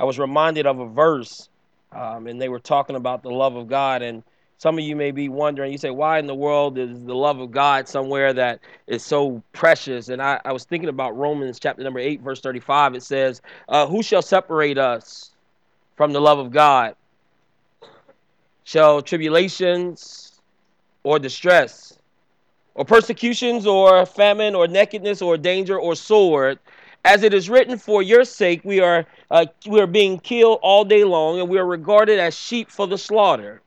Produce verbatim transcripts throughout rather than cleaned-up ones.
I was reminded of a verse, um, and they were talking about the love of God. And some of you may be wondering, you say, why in the world is the love of God somewhere that is so precious? And I, I was thinking about Romans chapter number eight, verse thirty-five. It says, uh, who shall separate us from the love of God? Shall tribulations or distress or persecutions or famine or nakedness or danger or sword? As it is written, for your sake we are uh, we are being killed all day long, and we are regarded as sheep for the slaughter.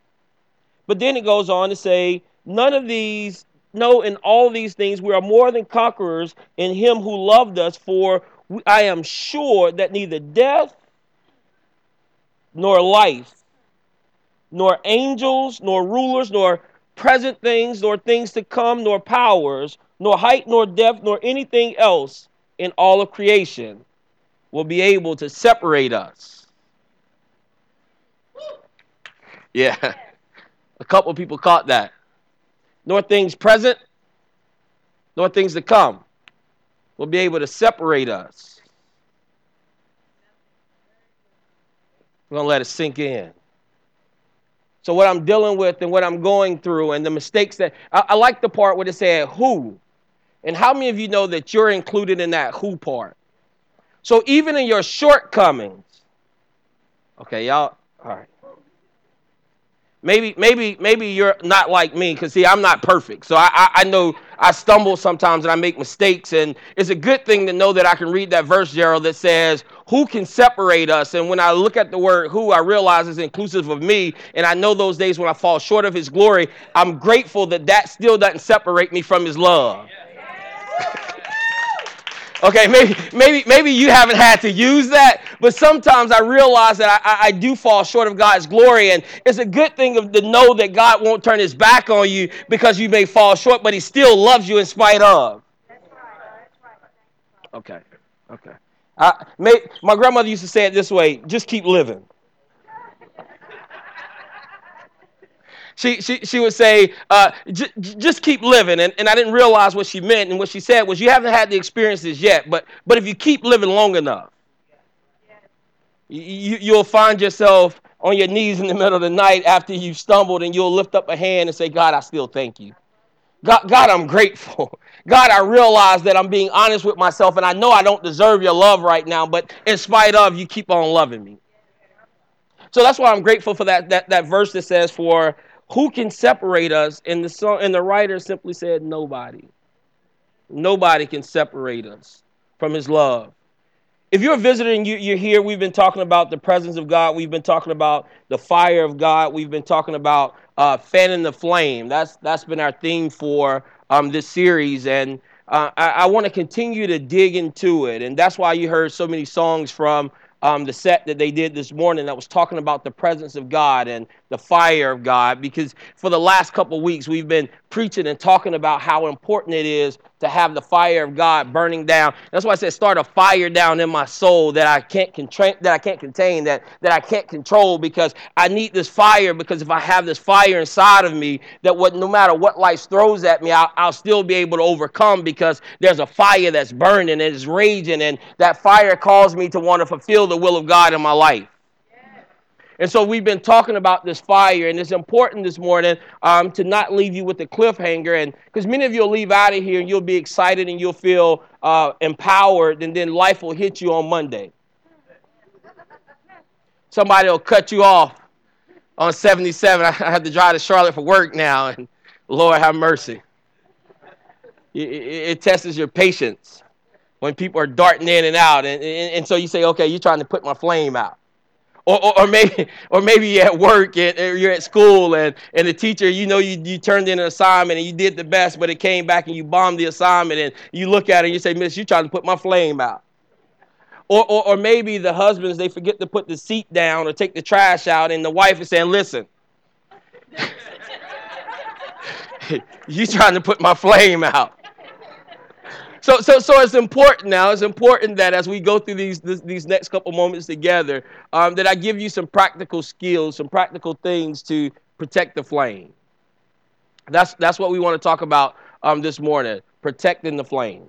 But then it goes on to say, none of these, no, in all these things, we are more than conquerors in him who loved us, for we, I am sure that neither death, nor life, nor angels, nor rulers, nor present things, nor things to come, nor powers, nor height, nor depth, nor anything else in all of creation will be able to separate us. Yeah. A couple people caught that. Nor things present, nor things to come will be able to separate us. We're going to let it sink in. So what I'm dealing with and what I'm going through and the mistakes that... I, I like the part where it said who. And how many of you know that you're included in that who part? So even in your shortcomings... Okay, y'all... All right. Maybe, maybe, maybe you're not like me, because see, I'm not perfect. So I, I, I know I stumble sometimes and I make mistakes, and it's a good thing to know that I can read that verse, Gerald, that says, "Who can separate us?" And when I look at the word "who," I realize it's inclusive of me, and I know those days when I fall short of His glory, I'm grateful that that still doesn't separate me from His love. Okay, maybe maybe maybe you haven't had to use that, but sometimes I realize that I, I do fall short of God's glory, and it's a good thing to know that God won't turn His back on you because you may fall short, but He still loves you in spite of. That's right. That's right. Okay, okay. I, may, my grandmother used to say it this way: just keep living. She, she she would say, uh, j- just keep living. And, and I didn't realize what she meant. And what she said was, you haven't had the experiences yet, but but if you keep living long enough, you, you'll find yourself on your knees in the middle of the night after you've stumbled, and you'll lift up a hand and say, God, I still thank you. God, God, I'm grateful. God, I realize that I'm being honest with myself, and I know I don't deserve your love right now, but in spite of, you keep on loving me. So that's why I'm grateful for that that, that verse that says, for... who can separate us? And the song, and the writer simply said, nobody. Nobody can separate us from His love. If you're visiting, you, you're here. We've been talking about the presence of God. We've been talking about the fire of God. We've been talking about uh, fanning the flame. That's that's been our theme for um, this series, and uh, I, I want to continue to dig into it. And that's why you heard so many songs from Um, the set that they did this morning that was talking about the presence of God and the fire of God, because for the last couple of weeks we've been preaching and talking about how important it is to have the fire of God burning down. That's why I said, start a fire down in my soul that I can't contain, that I can't contain, that that I can't control, because I need this fire. Because if I have this fire inside of me, that what no matter what life throws at me, I'll, I'll still be able to overcome, because there's a fire that's burning and it's raging, and that fire calls me to want to fulfill the the will of God in my life. Yeah. And so we've been talking about this fire, and it's important this morning um, to not leave you with a cliffhanger, and because many of you will leave out of here and you'll be excited and you'll feel uh, empowered, and then life will hit you on Monday. Somebody will cut you off on seventy-seven. I have to drive to Charlotte for work now, and Lord have mercy. It, it, it tests your patience when people are darting in and out, and, and, and so you say, okay, you're trying to put my flame out. Or, or, or maybe or maybe you're at work, and or you're at school, and, and the teacher, you know, you, you turned in an assignment, and you did the best, but it came back, and you bombed the assignment, and you look at it, and you say, miss, you're trying to put my flame out. Or, or, or maybe the husbands, they forget to put the seat down or take the trash out, and the wife is saying, listen, you're trying to put my flame out. So, so, so it's important now. It's important that as we go through these this, these next couple moments together, um, that I give you some practical skills, some practical things to protect the flame. That's that's what we want to talk about um, this morning: protecting the flame.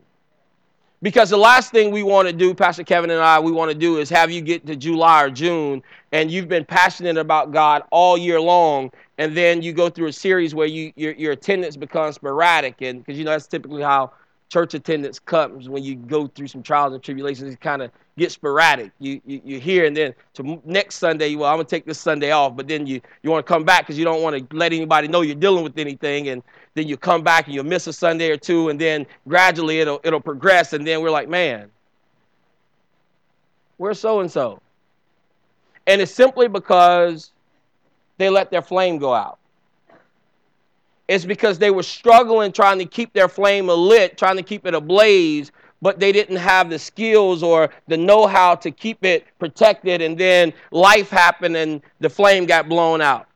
Because the last thing we want to do, Pastor Kevin and I, we want to do is have you get to July or June and you've been passionate about God all year long. And then you go through a series where you your, your attendance becomes sporadic. And because, you know, that's typically how church attendance comes when you go through some trials and tribulations. It kind of gets sporadic. You, you, you're here and then to next Sunday, well, I'm going to take this Sunday off. But then you, you want to come back because you don't want to let anybody know you're dealing with anything. And then you come back and you'll miss a Sunday or two, and then gradually it'll it'll progress, and then we're like, man, where's so-and-so? And it's simply because they let their flame go out. It's because they were struggling trying to keep their flame lit, trying to keep it ablaze, but they didn't have the skills or the know-how to keep it protected, and then life happened and the flame got blown out.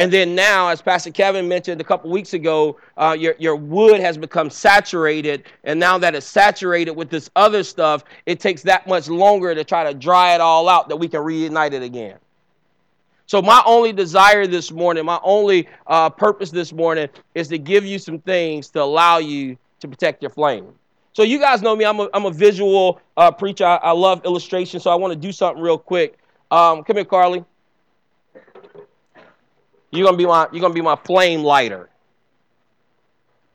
And then now, as Pastor Kevin mentioned a couple weeks ago, uh, your, your wood has become saturated. And now that it's saturated with this other stuff, it takes that much longer to try to dry it all out that we can reignite it again. So my only desire this morning, my only uh, purpose this morning is to give you some things to allow you to protect your flame. So you guys know me. I'm a, I'm a visual uh, preacher. I, I love illustration. So I want to do something real quick. Um, come here, Carly. You're gonna be my you're gonna be my flame lighter.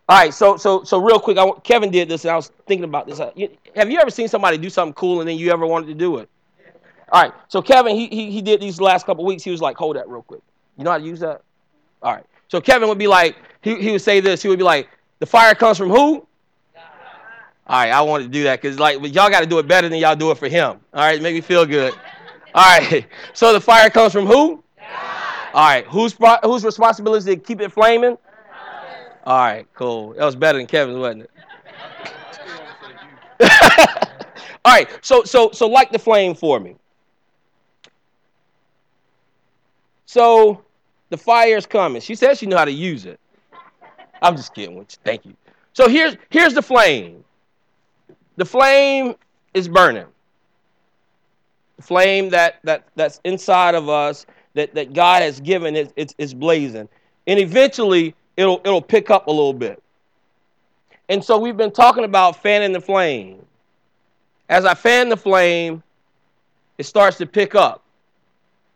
All right, so so so real quick, I, Kevin did this, and I was thinking about this. Have you ever seen somebody do something cool, and then you ever wanted to do it? All right, so Kevin he he, he did these last couple of weeks. He was like, hold that real quick. You know how to use that? All right, so Kevin would be like, he he would say this. He would be like, the fire comes from who? God. All right, I wanted to do that because like y'all got to do it better than y'all do it for him. All right, make me feel good. All right, so the fire comes from who? God. All right, whose whose responsibility is to keep it flaming? All right, cool. That was better than Kevin's, wasn't it? All right, so so so light the flame for me. So the fire's coming. She said she knew how to use it. I'm just kidding with you. Thank you. So here's here's the flame. The flame is burning. The flame that that that's inside of us. That, that God has given, it's, it's, it's blazing. And eventually, it'll, it'll pick up a little bit. And so we've been talking about fanning the flame. As I fan the flame, it starts to pick up.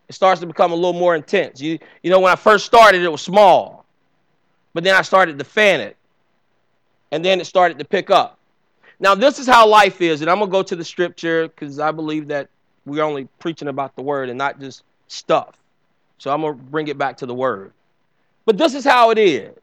It starts to become a little more intense. You, you know, when I first started, it was small. But then I started to fan it. And then it started to pick up. Now, this is how life is. And I'm going to go to the scripture because I believe that we're only preaching about the word and not just stuff. So I'm going to bring it back to the word. But this is how it is.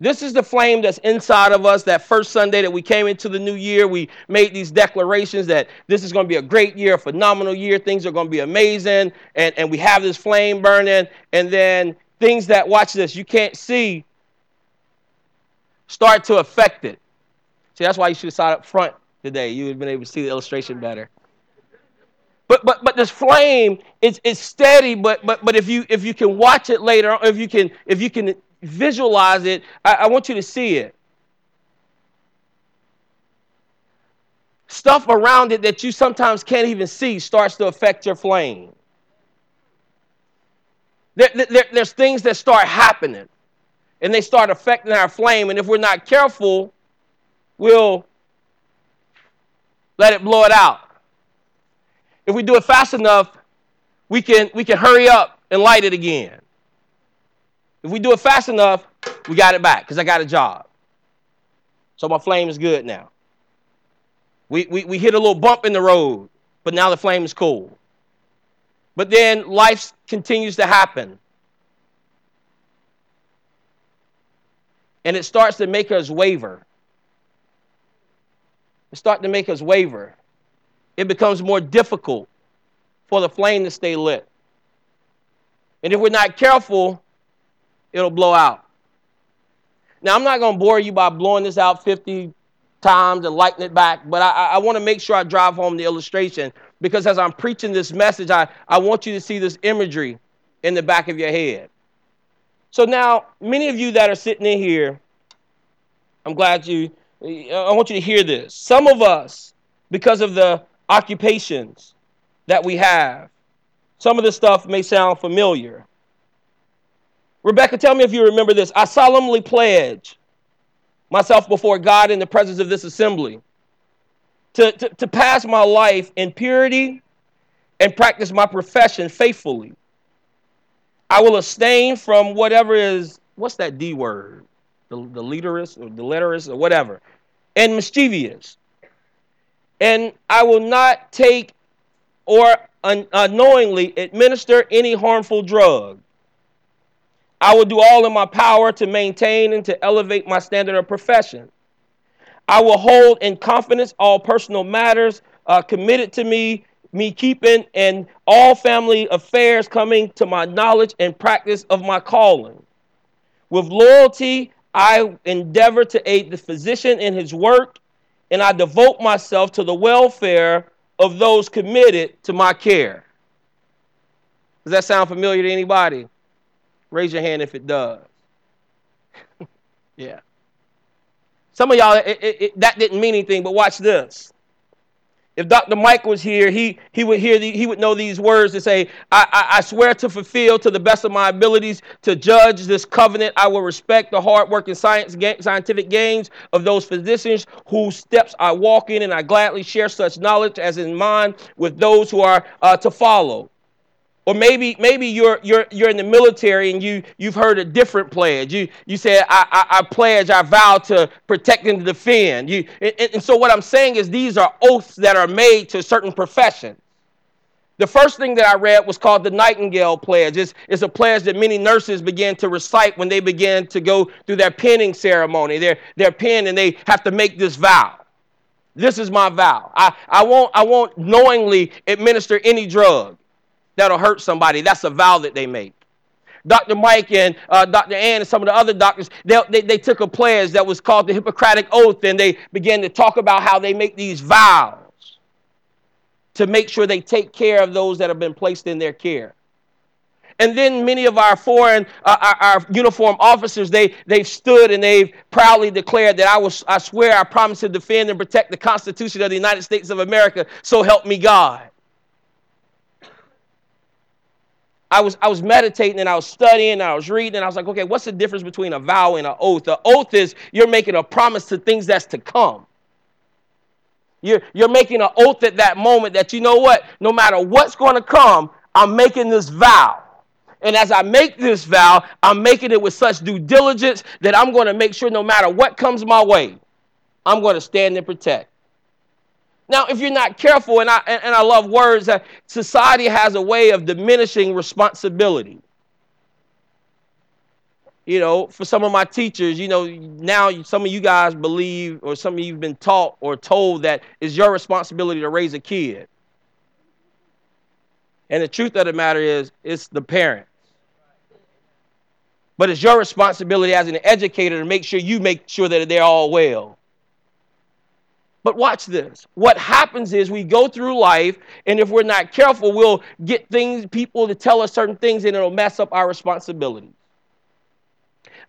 This is the flame that's inside of us. That first Sunday that we came into the new year, we made these declarations that this is going to be a great year, a phenomenal year. Things are going to be amazing. And, and we have this flame burning. And then things that, watch this, you can't see start to affect it. See, that's why you should have sat up front today. You would have been able to see the illustration better. But but but this flame is it's steady, but but but if you if you can watch it later on, if you can if you can visualize it, I, I want you to see it. Stuff around it that you sometimes can't even see starts to affect your flame. There, there, there's things that start happening, and they start affecting our flame, and if we're not careful, we'll let it blow it out. If we do it fast enough, we can we can hurry up and light it again. If we do it fast enough, we got it back because I got a job. So my flame is good now. We, we, we hit a little bump in the road, but now the flame is cool. But then life continues to happen. And it starts to make us waver. It starts to make us waver. It becomes more difficult for the flame to stay lit. And if we're not careful, it'll blow out. Now, I'm not going to bore you by blowing this out fifty times and lighting it back, but I, I want to make sure I drive home the illustration because as I'm preaching this message, I, I want you to see this imagery in the back of your head. So now, many of you that are sitting in here, I'm glad you, I want you to hear this. Some of us, because of the occupations that we have. Some of this stuff may sound familiar. Rebecca, tell me if you remember this. I solemnly pledge myself before God in the presence of this assembly, to, to, to pass my life in purity and practice my profession faithfully. I will abstain from whatever is, what's that D word? The, the leaderist or the letterist or whatever, and mischievous. And I will not take or un- unknowingly administer any harmful drug. I will do all in my power to maintain and to elevate my standard of profession. I will hold in confidence all personal matters uh, committed to me, me keeping, and all family affairs coming to my knowledge and practice of my calling. With loyalty, I endeavor to aid the physician in his work, and I devote myself to the welfare of those committed to my care. Does that sound familiar to anybody? Raise your hand if it does. Yeah. Some of y'all, it, it, it, that didn't mean anything, but watch this. If Doctor Mike was here, he he would hear the, he would know these words that say, I, I, I swear to fulfill to the best of my abilities to judge this covenant. I will respect the hard work and science ga- scientific gains of those physicians whose steps I walk in, and I gladly share such knowledge as in mine with those who are uh, to follow. Or maybe maybe you're you're you're in the military and you you've heard a different pledge. You you said I I, I pledge, I vow to protect and defend. You and, and so what I'm saying is these are oaths that are made to certain professions. The first thing that I read was called the Nightingale Pledge. It's, it's a pledge that many nurses begin to recite when they begin to go through their penning ceremony. They're they're penned and they have to make this vow. This is my vow. I I won't I won't knowingly administer any drug that'll hurt somebody. That's a vow that they make. Doctor Mike and uh, Doctor Ann and some of the other doctors, they, they, they took a pledge that was called the Hippocratic Oath, and they began to talk about how they make these vows to make sure they take care of those that have been placed in their care. And then many of our foreign, uh, our, our uniform officers, they, they've stood and they've proudly declared that I, will, I swear I promise to defend and protect the Constitution of the United States of America, so help me God. I was I was meditating and I was studying and I was reading and I was like, okay, what's the difference between a vow and an oath? An oath is you're making a promise to things that's to come. You're, you're making an oath at that moment that, you know what, no matter what's going to come, I'm making this vow. And as I make this vow, I'm making it with such due diligence that I'm going to make sure no matter what comes my way, I'm going to stand and protect. Now, if you're not careful, and I and I love words, uh, society has a way of diminishing responsibility. You know, for some of my teachers, you know, now some of you guys believe, or some of you've been taught or told that it's your responsibility to raise a kid. And the truth of the matter is, it's the parent. But it's your responsibility as an educator to make sure you make sure that they're all well. But watch this. What happens is we go through life, and if we're not careful, we'll get things, people to tell us certain things, and it'll mess up our responsibility.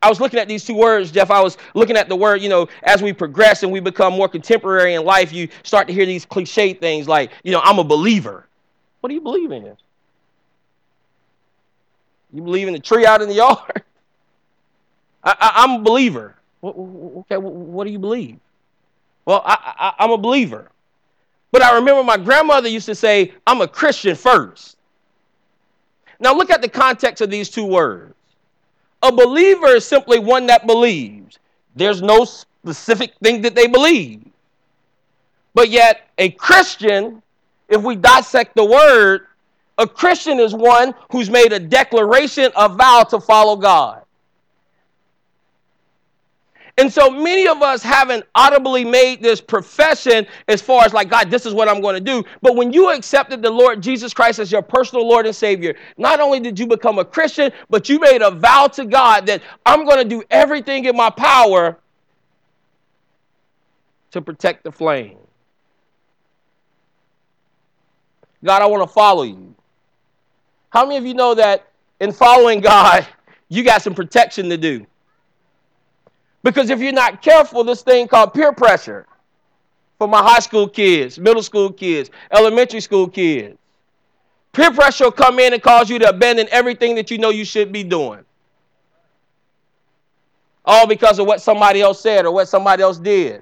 I was looking at these two words, Jeff. I was looking at the word, you know, as we progress and we become more contemporary in life, you start to hear these cliche things like, you know, I'm a believer. What do you believe in? You believe in the tree out in the yard? I, I, I'm a believer. Okay, what do you believe? Well, I, I, I'm a believer. But I remember my grandmother used to say, I'm a Christian first. Now look at the context of these two words. A believer is simply one that believes. There's no specific thing that they believe. But yet a Christian, if we dissect the word, a Christian is one who's made a declaration, a vow to follow God. And so many of us haven't audibly made this profession as far as like, God, this is what I'm going to do. But when you accepted the Lord Jesus Christ as your personal Lord and Savior, not only did you become a Christian, but you made a vow to God that I'm going to do everything in my power to protect the flame. God, I want to follow you. How many of you know that in following God, you got some protection to do? Because if you're not careful, this thing called peer pressure for my high school kids, middle school kids, elementary school kids, peer pressure will come in and cause you to abandon everything that you know you should be doing. all because of what somebody else said or what somebody else did.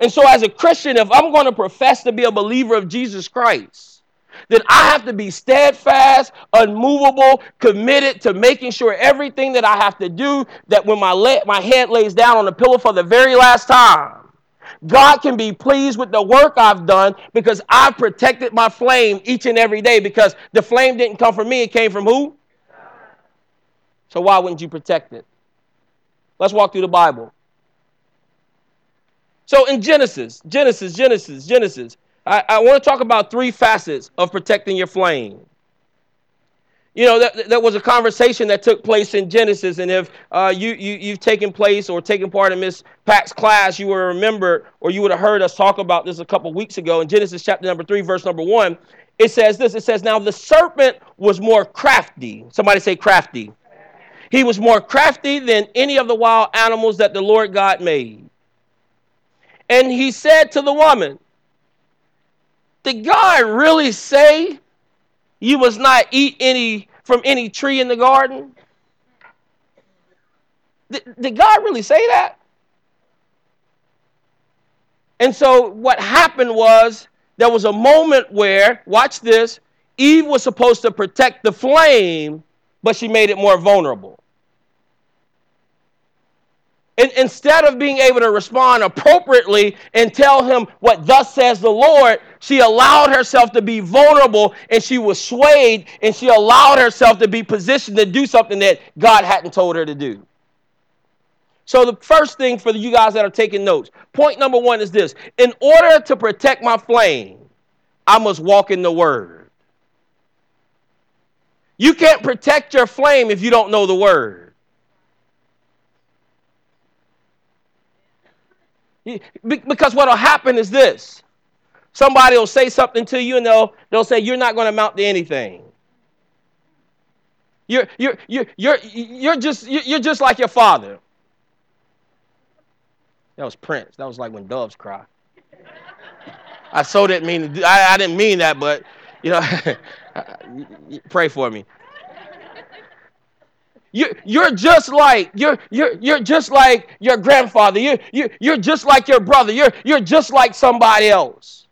And so as a Christian, if I'm going to profess to be a believer of Jesus Christ, then I have to be steadfast, unmovable, committed to making sure everything that I have to do, that when my le- my head lays down on the pillow for the very last time, God can be pleased with the work I've done because I've protected my flame each and every day, because the flame didn't come from me. It came from who? So why wouldn't you protect it? Let's walk through the Bible. So in Genesis, Genesis, Genesis, Genesis, I, I want to talk about three facets of protecting your flame. You know, that, that was a conversation that took place in Genesis. And if uh, you, you, you've taken place or taken part in Miss Pack's class, you will remember, or you would have heard us talk about this a couple weeks ago. In Genesis chapter number three, verse number one, it says this. It says, now the serpent was more crafty. Somebody say crafty. He was more crafty than any of the wild animals that the Lord God made. And he said to the woman, did God really say you must not eat any from any tree in the garden? Did, did God really say that? And so what happened was there was a moment where, watch this, Eve was supposed to protect the flame, but she made it more vulnerable. And instead of being able to respond appropriately and tell him what thus says the Lord, she allowed herself to be vulnerable, and she was swayed, and she allowed herself to be positioned to do something that God hadn't told her to do. So the first thing for you guys that are taking notes, point number one is this. In order to protect my flame, I must walk in the word. You can't protect your flame if you don't know the word. Because what will happen is this. Somebody will say something to you, and they'll, they'll say, you're not going to amount to anything. You're, you're, you're, you're, you're, just, you're just like your father. That was Prince. That was like when doves cry. I so didn't mean to do, I, I didn't mean that, but, you know, pray for me. You're, you're just like you're you're you're just like your grandfather. You're you you're just like your brother. You're you're just like somebody else.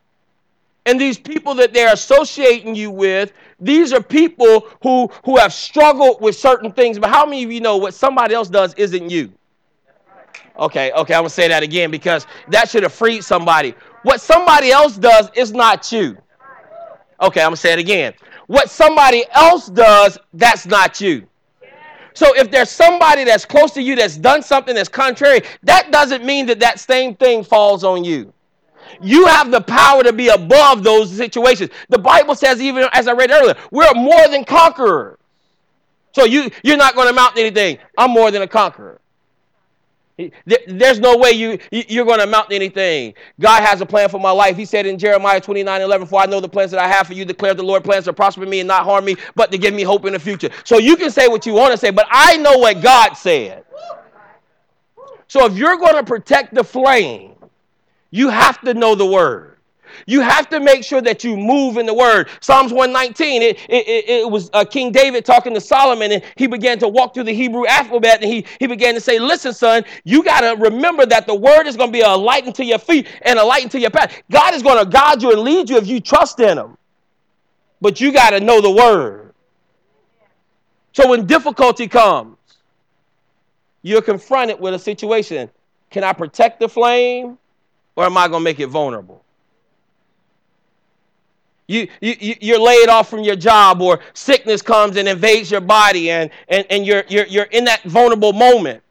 And these people that they're associating you with, these are people who who have struggled with certain things. But how many of you know what somebody else does isn't you? Okay, okay, I'm gonna say that again because that should have freed somebody. What somebody else does is not you. Okay, I'm gonna say it again. What somebody else does, that's not you. So if there's somebody that's close to you that's done something that's contrary, that doesn't mean that that same thing falls on you. You have the power to be above those situations. The Bible says, even as I read earlier, we're more than conquerors. So you, you're not going to amount to anything. I'm more than a conqueror. There's no way you, you're going to amount to anything. God has a plan for my life. He said in Jeremiah twenty-nine eleven, for I know the plans that I have for you, declare the Lord, plans to prosper me and not harm me, but to give me hope in the future. So you can say what you want to say, but I know what God said. So if you're going to protect the flame, you have to know the word. You have to make sure that you move in the word. Psalms one nineteen, it, it, it was uh, King David talking to Solomon, and he began to walk through the Hebrew alphabet, and he, he began to say, listen, son, you got to remember that the word is going to be a light unto your feet and a light unto your path. God is going to guide you and lead you if you trust in him. But you got to know the word. So when difficulty comes, you're confronted with a situation. Can I protect the flame, or am I going to make it vulnerable? You, you, you're laid off from your job, or sickness comes and invades your body, and, and, and you're, you're, you're in that vulnerable moment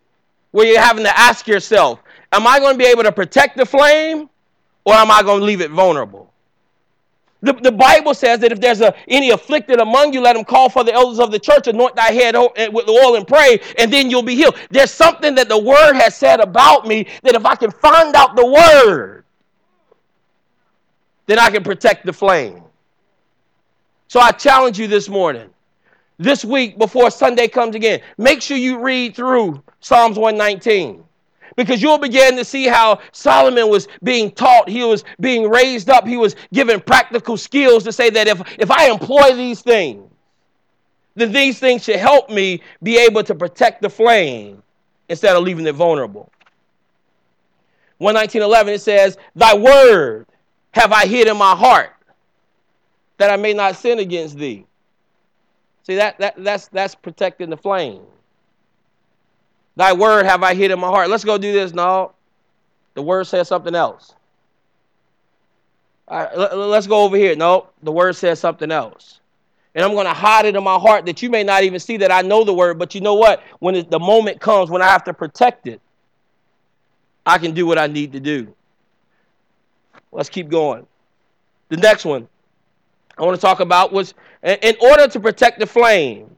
where you're having to ask yourself, am I going to be able to protect the flame, or am I going to leave it vulnerable? The, the Bible says that if there's a, any afflicted among you, let him call for the elders of the church, anoint thy head with oil and pray, and then you'll be healed. There's something that the word has said about me that if I can find out the word, then I can protect the flame. So I challenge you this morning, this week before Sunday comes again, make sure you read through Psalms one nineteen, because you'll begin to see how Solomon was being taught. He was being raised up. He was given practical skills to say that if, if I employ these things, then these things should help me be able to protect the flame instead of leaving it vulnerable. one nineteen eleven, it says, thy word have I hid in my heart, that I may not sin against thee. See, that, that that's that's protecting the flame. Thy word have I hid in my heart. Let's go do this. No, the word says something else. All right, let, let's go over here. No, the word says something else. And I'm going to hide it in my heart that you may not even see that I know the word. But you know what? When it, the moment comes when I have to protect it, I can do what I need to do. Let's keep going. The next one I want to talk about was, in order to protect the flame,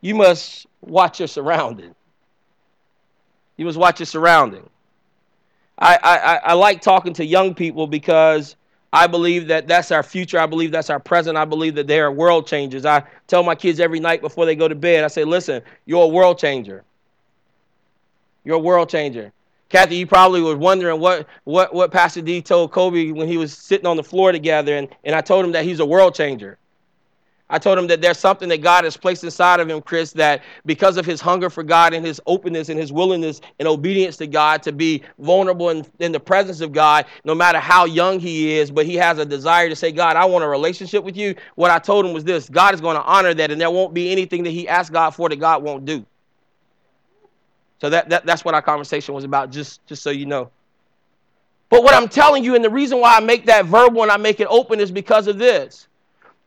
you must watch your surrounding. You must watch your surrounding. I, I, I like talking to young people because I believe that that's our future. I believe that's our present. I believe that they are world changers. I tell my kids every night before they go to bed, I say, listen, you're a world changer. You're a world changer. Kathy, you probably was wondering what, what, what Pastor D told Kobe when he was sitting on the floor together, and, and I told him that he's a world changer. I told him that there's something that God has placed inside of him, Chris, that because of his hunger for God and his openness and his willingness and obedience to God to be vulnerable in, in the presence of God, no matter how young he is, but he has a desire to say, God, I want a relationship with you. What I told him was this: God is going to honor that, and there won't be anything that he asked God for that God won't do. So that, that that's what our conversation was about, just, just so you know. But what I'm telling you, and the reason why I make that verbal and I make it open, is because of this.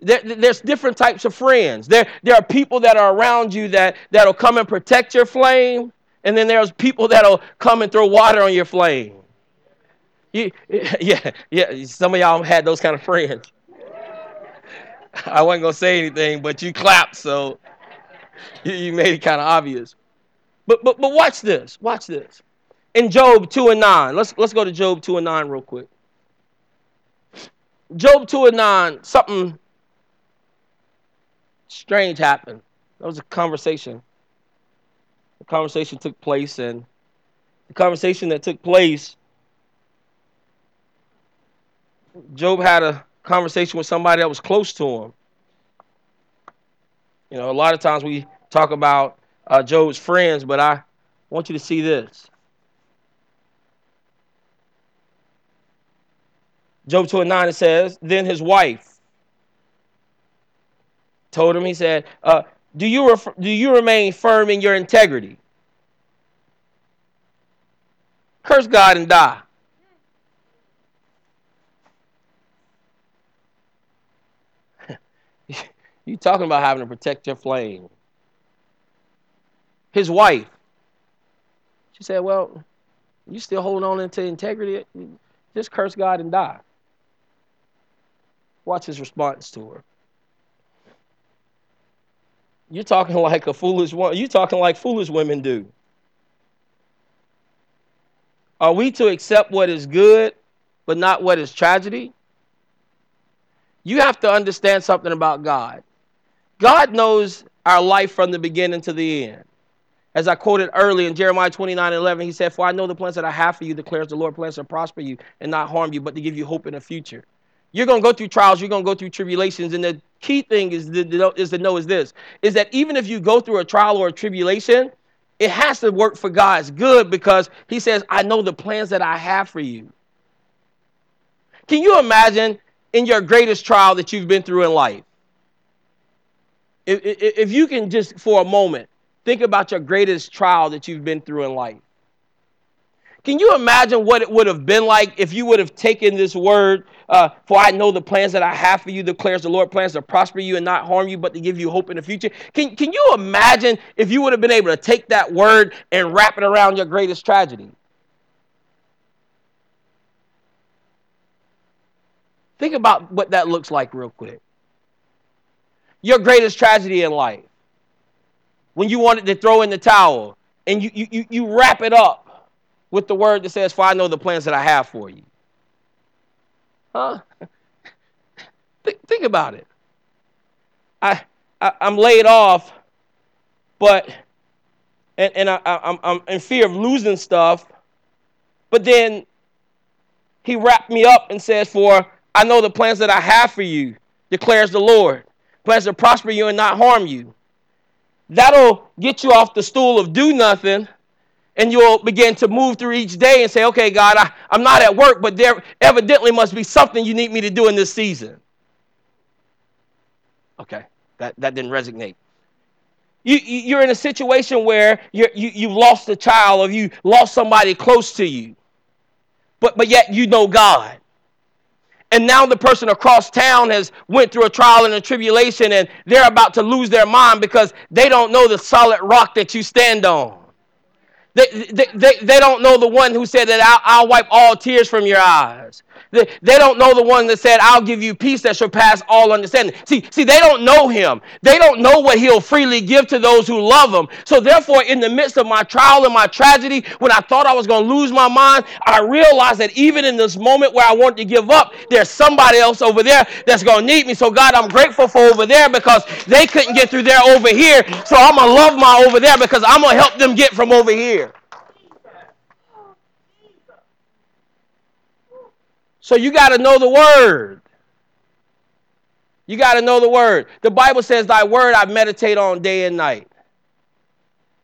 There, there's different types of friends. There, there are people that are around you that, that'll come and protect your flame, and then there's people that'll come and throw water on your flame. You, yeah, yeah. Some of y'all had those kind of friends. I wasn't going to say anything, but you clapped, so you, you made it kind of obvious. But but but watch this. Watch this. In Job two and nine. Let's let's go to Job two and nine real quick. Job two and nine, something strange happened. That was a conversation. A conversation took place, and the conversation that took place, Job had a conversation with somebody that was close to him. You know, a lot of times we talk about Uh, Job's friends, but I want you to see this. Job two and nine, it says, then his wife told him, he said, uh, do you ref- do you remain firm in your integrity? Curse God and die. You're talking about having to protect your flame. His wife, she said, well, you still hold on to integrity? Just curse God and die. Watch his response to her. You're talking like a foolish one. You're talking like foolish women do. Are we to accept what is good, but not what is tragedy? You have to understand something about God. God knows our life from the beginning to the end. As I quoted earlier in Jeremiah twenty-nine eleven, he said, for I know the plans that I have for you, declares the Lord, plans to prosper you and not harm you, but to give you hope in the future. You're going to go through trials. You're going to go through tribulations. And the key thing is to, is to know is this, is that even if you go through a trial or a tribulation, it has to work for God's good, because he says, I know the plans that I have for you. Can you imagine in your greatest trial that you've been through in life? If, if, if you can just for a moment, think about your greatest trial that you've been through in life. Can you imagine what it would have been like if you would have taken this word, uh, for I know the plans that I have for you, declares the Lord, plans to prosper you and not harm you, but to give you hope in the future? Can, can you imagine if you would have been able to take that word and wrap it around your greatest tragedy? Think about what that looks like real quick. Your greatest tragedy in life. When you wanted to throw in the towel, and you, you, you wrap it up with the word that says, for I know the plans that I have for you. Huh? Think, think about it. I, I, I'm laid off, but, and, and I, I, I'm, I'm in fear of losing stuff, but then he wrapped me up and says, for I know the plans that I have for you, declares the Lord, plans to prosper you and not harm you. That'll get you off the stool of do nothing, and you'll begin to move through each day and say, okay, God, I, I'm not at work, but there evidently must be something you need me to do in this season. Okay, that, that didn't resonate. You, you, you're in a situation where you're, you, you've lost a child or you lost somebody close to you, but, but yet you know God. And now the person across town has went through a trial and a tribulation, and they're about to lose their mind because they don't know the solid rock that you stand on. They, they, they, they don't know the one who said that I'll, I'll wipe all tears from your eyes. They, they don't know the one that said I'll give you peace that surpasses all understanding. See, see, they don't know him. They don't know what he'll freely give to those who love him. So therefore, in the midst of my trial and my tragedy, when I thought I was going to lose my mind, I realized that even in this moment where I wanted to give up, there's somebody else over there that's going to need me. So God, I'm grateful for over there because they couldn't get through there over here. So I'm going to love my over there because I'm going to help them get from over here. So you got to know the word. You got to know the word. The Bible says, thy word I meditate on day and night.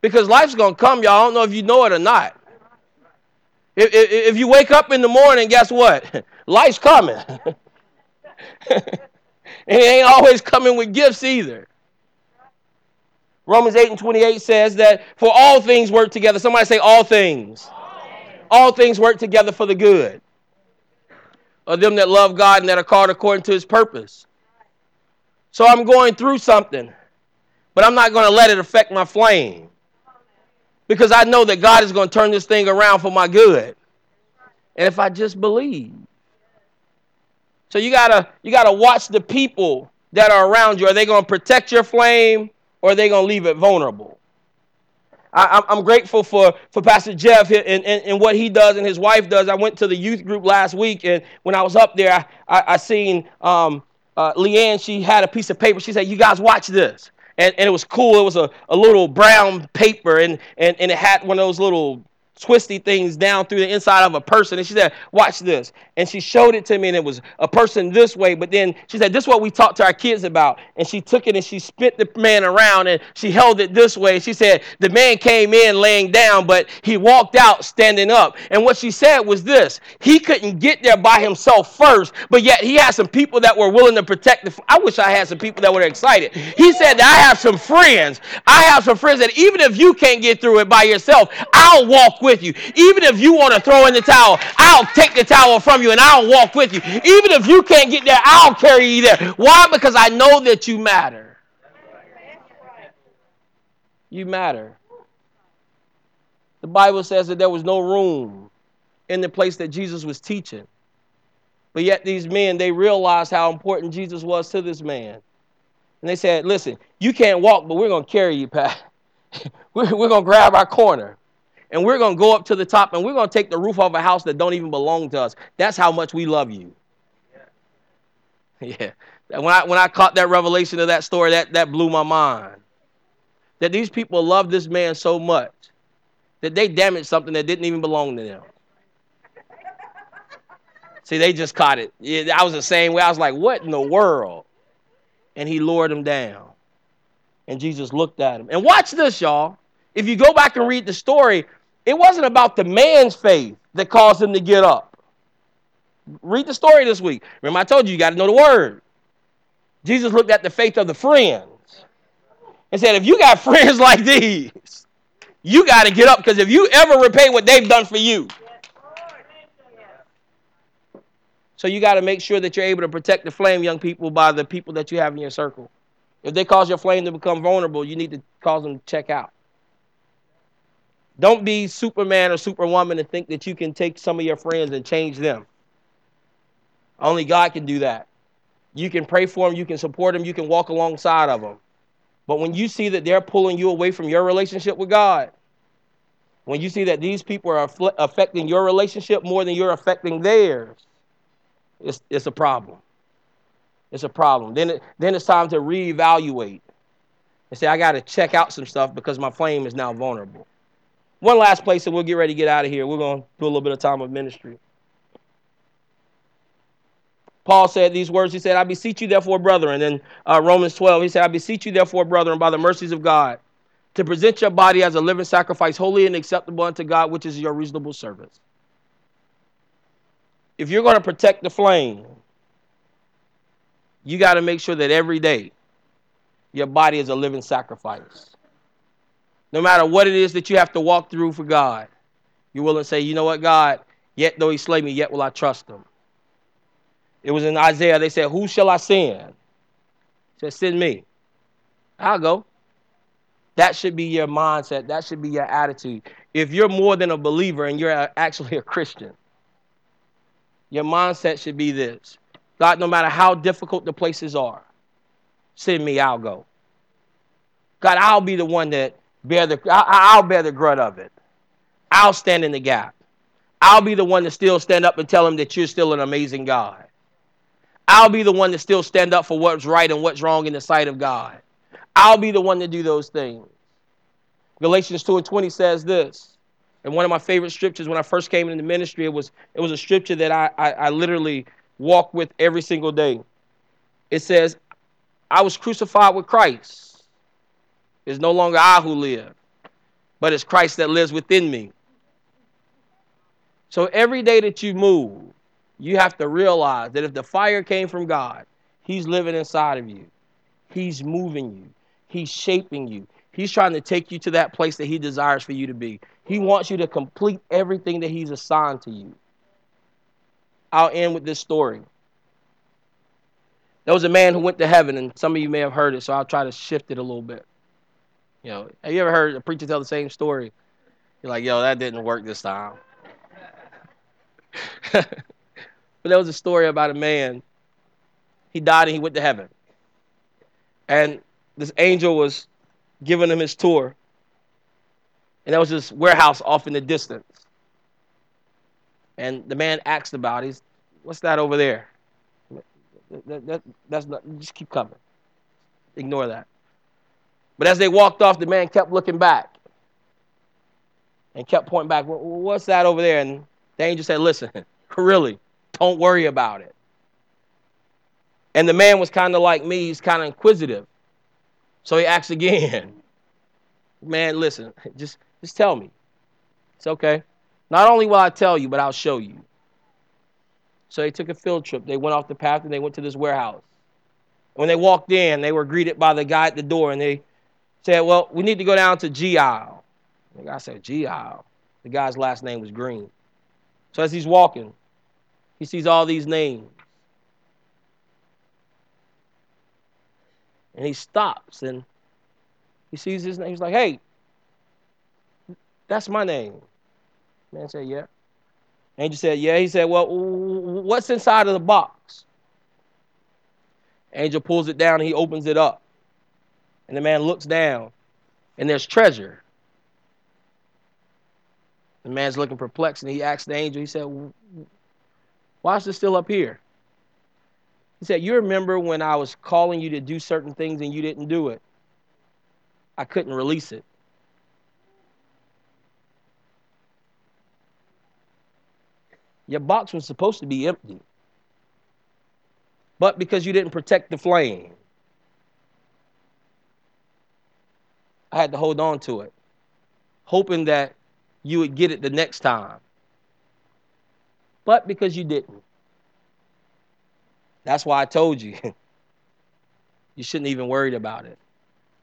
Because life's going to come, y'all. I don't know if you know it or not. If, if, if you wake up in the morning, guess what? Life's coming. And it ain't always coming with gifts either. Romans eight and twenty-eight says that for all things work together. Somebody say all things. All things, all things work together for the good of them that love God and that are called according to his purpose. So I'm going through something, but I'm not going to let it affect my flame because I know that God is going to turn this thing around for my good. And if I just believe. So you gotta, you gotta watch the people that are around you. Are they going to protect your flame or are they going to leave it vulnerable? I, I'm grateful for, for Pastor Jeff and, and, and what he does and his wife does. I went to the youth group last week, and when I was up there, I, I, I seen um, uh, Leanne. She had a piece of paper. She said, you guys watch this. And, and it was cool. It was a, a little brown paper, and, and, and it had one of those little twisty things down through the inside of a person. And she said, watch this. And she showed it to me, and it was a person this way. But then she said, this is what we talked to our kids about. And she took it, and she spit the man around, and she held it this way. She said, the man came in laying down, but he walked out standing up. And what she said was this. He couldn't get there by himself first, but yet he had some people that were willing to protect the... F- I wish I had some people that were excited. He said, I have some friends. I have some friends that even if you can't get through it by yourself, I'll walk with you. Even if you want to throw in the towel, I'll take the towel from you and I'll walk with you. Even if you can't get there, I'll carry you there. Why? Because I know that you matter. You matter. The Bible says that there was no room in the place that Jesus was teaching. But yet these men, they realized how important Jesus was to this man. And they said, listen, you can't walk, but we're going to carry you, Pat. We're going to grab our corner. And we're going to go up to the top, and we're going to take the roof off a house that don't even belong to us. That's how much we love you. Yeah. yeah. When I when I caught that revelation of that story, that, that blew my mind. That these people love this man so much that they damaged something that didn't even belong to them. See, they just caught it. Yeah, I was the same way. I was like, what in the world? And he lured him down. And Jesus looked at him. And watch this, y'all. If you go back and read the story, it wasn't about the man's faith that caused him to get up. Read the story this week. Remember, I told you, you got to know the word. Jesus looked at the faith of the friends and said, if you got friends like these, you got to get up, because if you ever repay what they've done for you. So you got to make sure that you're able to protect the flame, young people, by the people that you have in your circle. If they cause your flame to become vulnerable, you need to cause them to check out. Don't be Superman or Superwoman and think that you can take some of your friends and change them. Only God can do that. You can pray for them. You can support them. You can walk alongside of them. But when you see that they're pulling you away from your relationship with God, when you see that these people are aff- affecting your relationship more than you're affecting theirs, it's, it's a problem. It's a problem. Then, it, then it's time to reevaluate and say, I got to check out some stuff because my flame is now vulnerable. One last place, and we'll get ready to get out of here. We're going to do a little bit of time of ministry. Paul said these words. He said, I beseech you, therefore, brethren. And then uh, Romans twelve, he said, I beseech you, therefore, brethren, by the mercies of God, to present your body as a living sacrifice, holy and acceptable unto God, which is your reasonable service. If you're going to protect the flame, you got to make sure that every day your body is a living sacrifice. No matter what it is that you have to walk through for God, you're willing to say, you know what, God, yet though he slay me, yet will I trust him. It was in Isaiah, they said, who shall I send? He said, send me. I'll go. That should be your mindset. That should be your attitude. If you're more than a believer and you're actually a Christian, your mindset should be this. God, no matter how difficult the places are, send me, I'll go. God, I'll be the one that bear the, I'll bear the grunt of it. I'll stand in the gap. I'll be the one to still stand up and tell him that you're still an amazing God. I'll be the one to still stand up for what's right and what's wrong in the sight of God. I'll be the one to do those things. Galatians two and twenty says this. And one of my favorite scriptures when I first came into ministry, it was it was a scripture that I, I, I literally walk with every single day. It says, I was crucified with Christ. It's no longer I who live, but it's Christ that lives within me. So every day that you move, you have to realize that if the fire came from God, he's living inside of you. He's moving you. He's shaping you. He's trying to take you to that place that he desires for you to be. He wants you to complete everything that he's assigned to you. I'll end with this story. There was a man who went to heaven, and some of you may have heard it, so I'll try to shift it a little bit. You know, have you ever heard a preacher tell the same story? You're like, yo, that didn't work this time. But there was a story about a man. He died and he went to heaven. And this angel was giving him his tour. And there was this warehouse off in the distance. And the man asked about it. What's that over there? That, that, that's not, just keep coming. Ignore that. But as they walked off, the man kept looking back. And kept pointing back. What's that over there? And the angel said, listen, really, don't worry about it. And the man was kind of like me. He's kind of inquisitive. So he asks again, man, listen, just, just tell me. It's okay. Not only will I tell you, but I'll show you. So they took a field trip. They went off the path and they went to this warehouse. When they walked in, they were greeted by the guy at the door. And they said, well, we need to go down to G aisle. The guy said, G aisle. The guy's last name was Green. So as he's walking, he sees all these names. And he stops and he sees his name. He's like, hey, that's my name. Man said, yeah. Angel said, yeah. He said, well, what's inside of the box? Angel pulls it down and he opens it up. And the man looks down and there's treasure. The man's looking perplexed and he asked the angel, he said, why is this still up here? He said, you remember when I was calling you to do certain things and you didn't do it? I couldn't release it. Your box was supposed to be empty. But because you didn't protect the flame, I had to hold on to it, hoping that you would get it the next time. But because you didn't. That's why I told you. You shouldn't even worry about it.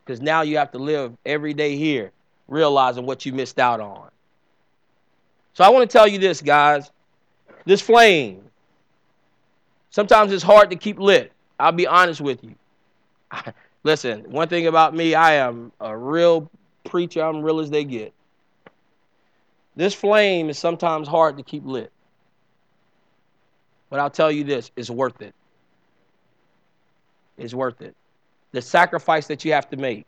Because now you have to live every day here realizing what you missed out on. So I want to tell you this, guys. This flame, sometimes it's hard to keep lit. I'll be honest with you. I, listen, one thing about me, I am a real preacher. I'm real as they get. This flame is sometimes hard to keep lit. But I'll tell you this, it's worth it. It's worth it. The sacrifice that you have to make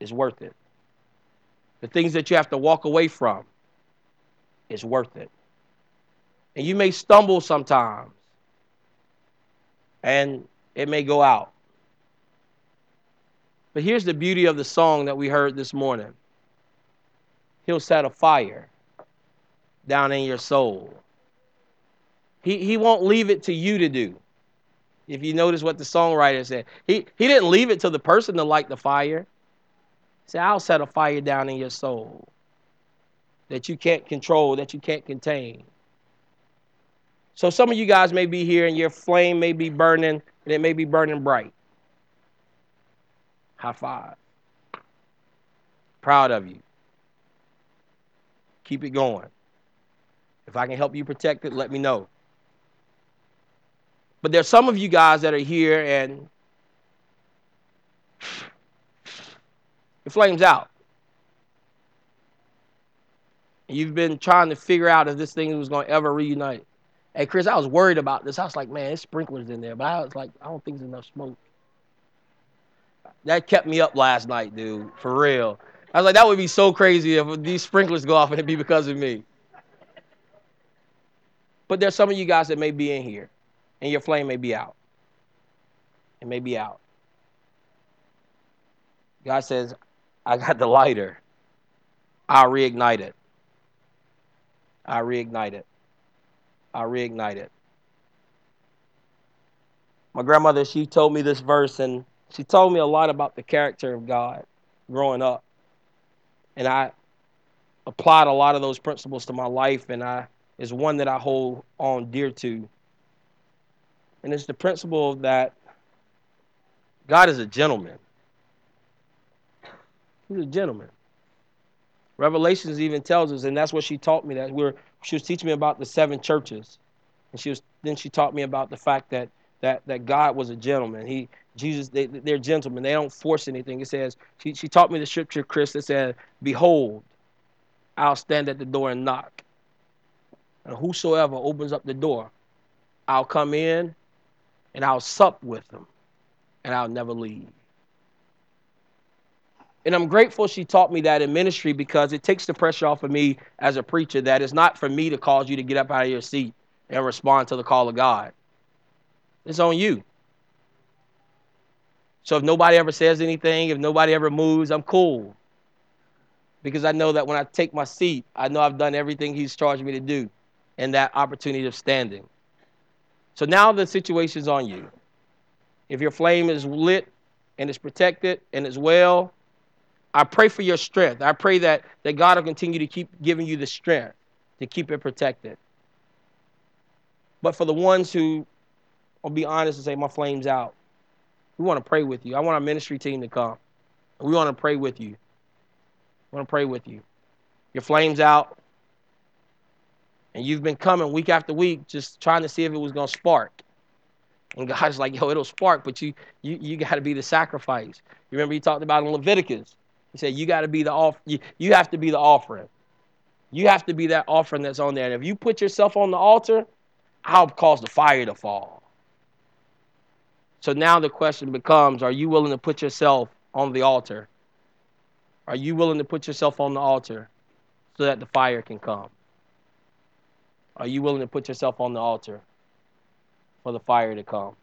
is worth it. The things that you have to walk away from is worth it. And you may stumble sometimes, and it may go out. But here's the beauty of the song that we heard this morning. He'll set a fire down in your soul. He, he won't leave it to you to do. If you notice what the songwriter said, he, he didn't leave it to the person to light the fire. See, I'll set a fire down in your soul that you can't control, that you can't contain. So some of you guys may be here and your flame may be burning, and it may be burning bright. High five. Proud of you. Keep it going. If I can help you protect it, let me know. But there's some of you guys that are here and your flame's out. And you've been trying to figure out if this thing was going to ever reunite. Hey, Chris, I was worried about this. I was like, man, there's sprinklers in there. But I was like, I don't think there's enough smoke. That kept me up last night, dude, for real. I was like, that would be so crazy if these sprinklers go off and it'd be because of me. But there's some of you guys that may be in here, and your flame may be out. It may be out. God says, I got the lighter. I'll reignite it. I'll reignite it. I'll reignite it. My grandmother, she told me this verse, and she told me a lot about the character of God growing up. And I applied a lot of those principles to my life, and I is one that I hold on dear to. And it's the principle that God is a gentleman. He's a gentleman. Revelations even tells us, and that's what she taught me, that we're, she was teaching me about the seven churches. And she was, then she taught me about the fact that that that God was a gentleman. He, Jesus, they, they're gentlemen. They don't force anything. It says, she, she taught me the scripture, Chris, that said, behold, I'll stand at the door and knock. And whosoever opens up the door, I'll come in and I'll sup with them and I'll never leave. And I'm grateful she taught me that in ministry, because it takes the pressure off of me as a preacher, that it's not for me to cause you to get up out of your seat and respond to the call of God. It's on you. So if nobody ever says anything, if nobody ever moves, I'm cool. Because I know that when I take my seat, I know I've done everything he's charged me to do in that opportunity of standing. So now the situation's on you. If your flame is lit and it's protected and it's well, I pray for your strength. I pray that, that God will continue to keep giving you the strength to keep it protected. But for the ones who will be honest and say, my flame's out, we want to pray with you. I want our ministry team to come. We want to pray with you. We want to pray with you. Your flame's out. And you've been coming week after week just trying to see if it was going to spark. And God's like, yo, it'll spark, but you you, you got to be the sacrifice. You remember he talked about in Leviticus. He said, you got to be the off. You, you have to be the offering. You have to be that offering that's on there. And if you put yourself on the altar, I'll cause the fire to fall. So now the question becomes, are you willing to put yourself on the altar? Are you willing to put yourself on the altar so that the fire can come? Are you willing to put yourself on the altar for the fire to come?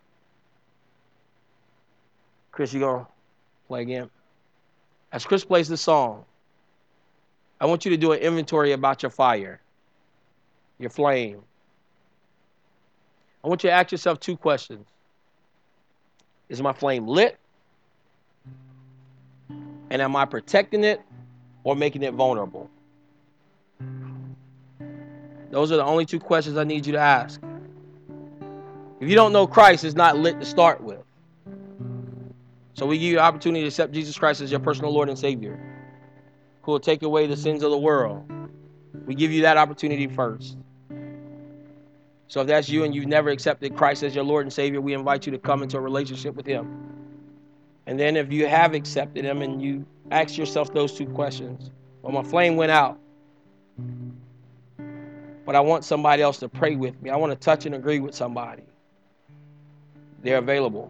Chris, you going to play again? As Chris plays this song, I want you to do an inventory about your fire, your flame. I want you to ask yourself two questions. Is my flame lit? And am I protecting it or making it vulnerable? Those are the only two questions I need you to ask. If you don't know Christ, it's not lit to start with. So we give you the opportunity to accept Jesus Christ as your personal Lord and Savior, who will take away the sins of the world. We give you that opportunity first. So if that's you and you've never accepted Christ as your Lord and Savior, we invite you to come into a relationship with him. And then if you have accepted him and you ask yourself those two questions, well, my flame went out, but I want somebody else to pray with me. I want to touch and agree with somebody. They're available.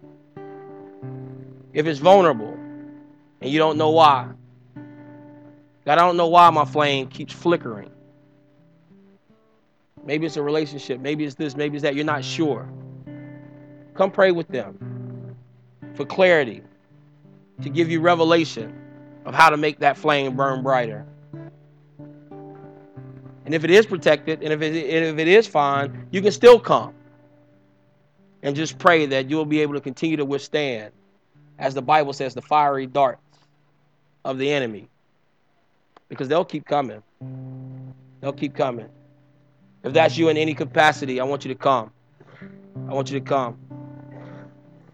If it's vulnerable and you don't know why, God, I don't know why my flame keeps flickering. Maybe it's a relationship. Maybe it's this. Maybe it's that. You're not sure. Come pray with them for clarity, to give you revelation of how to make that flame burn brighter. And if it is protected, and if it, if it is fine, you can still come and just pray that you'll be able to continue to withstand, as the Bible says, the fiery darts of the enemy, because they'll keep coming. They'll keep coming. If that's you in any capacity, I want you to come. I want you to come.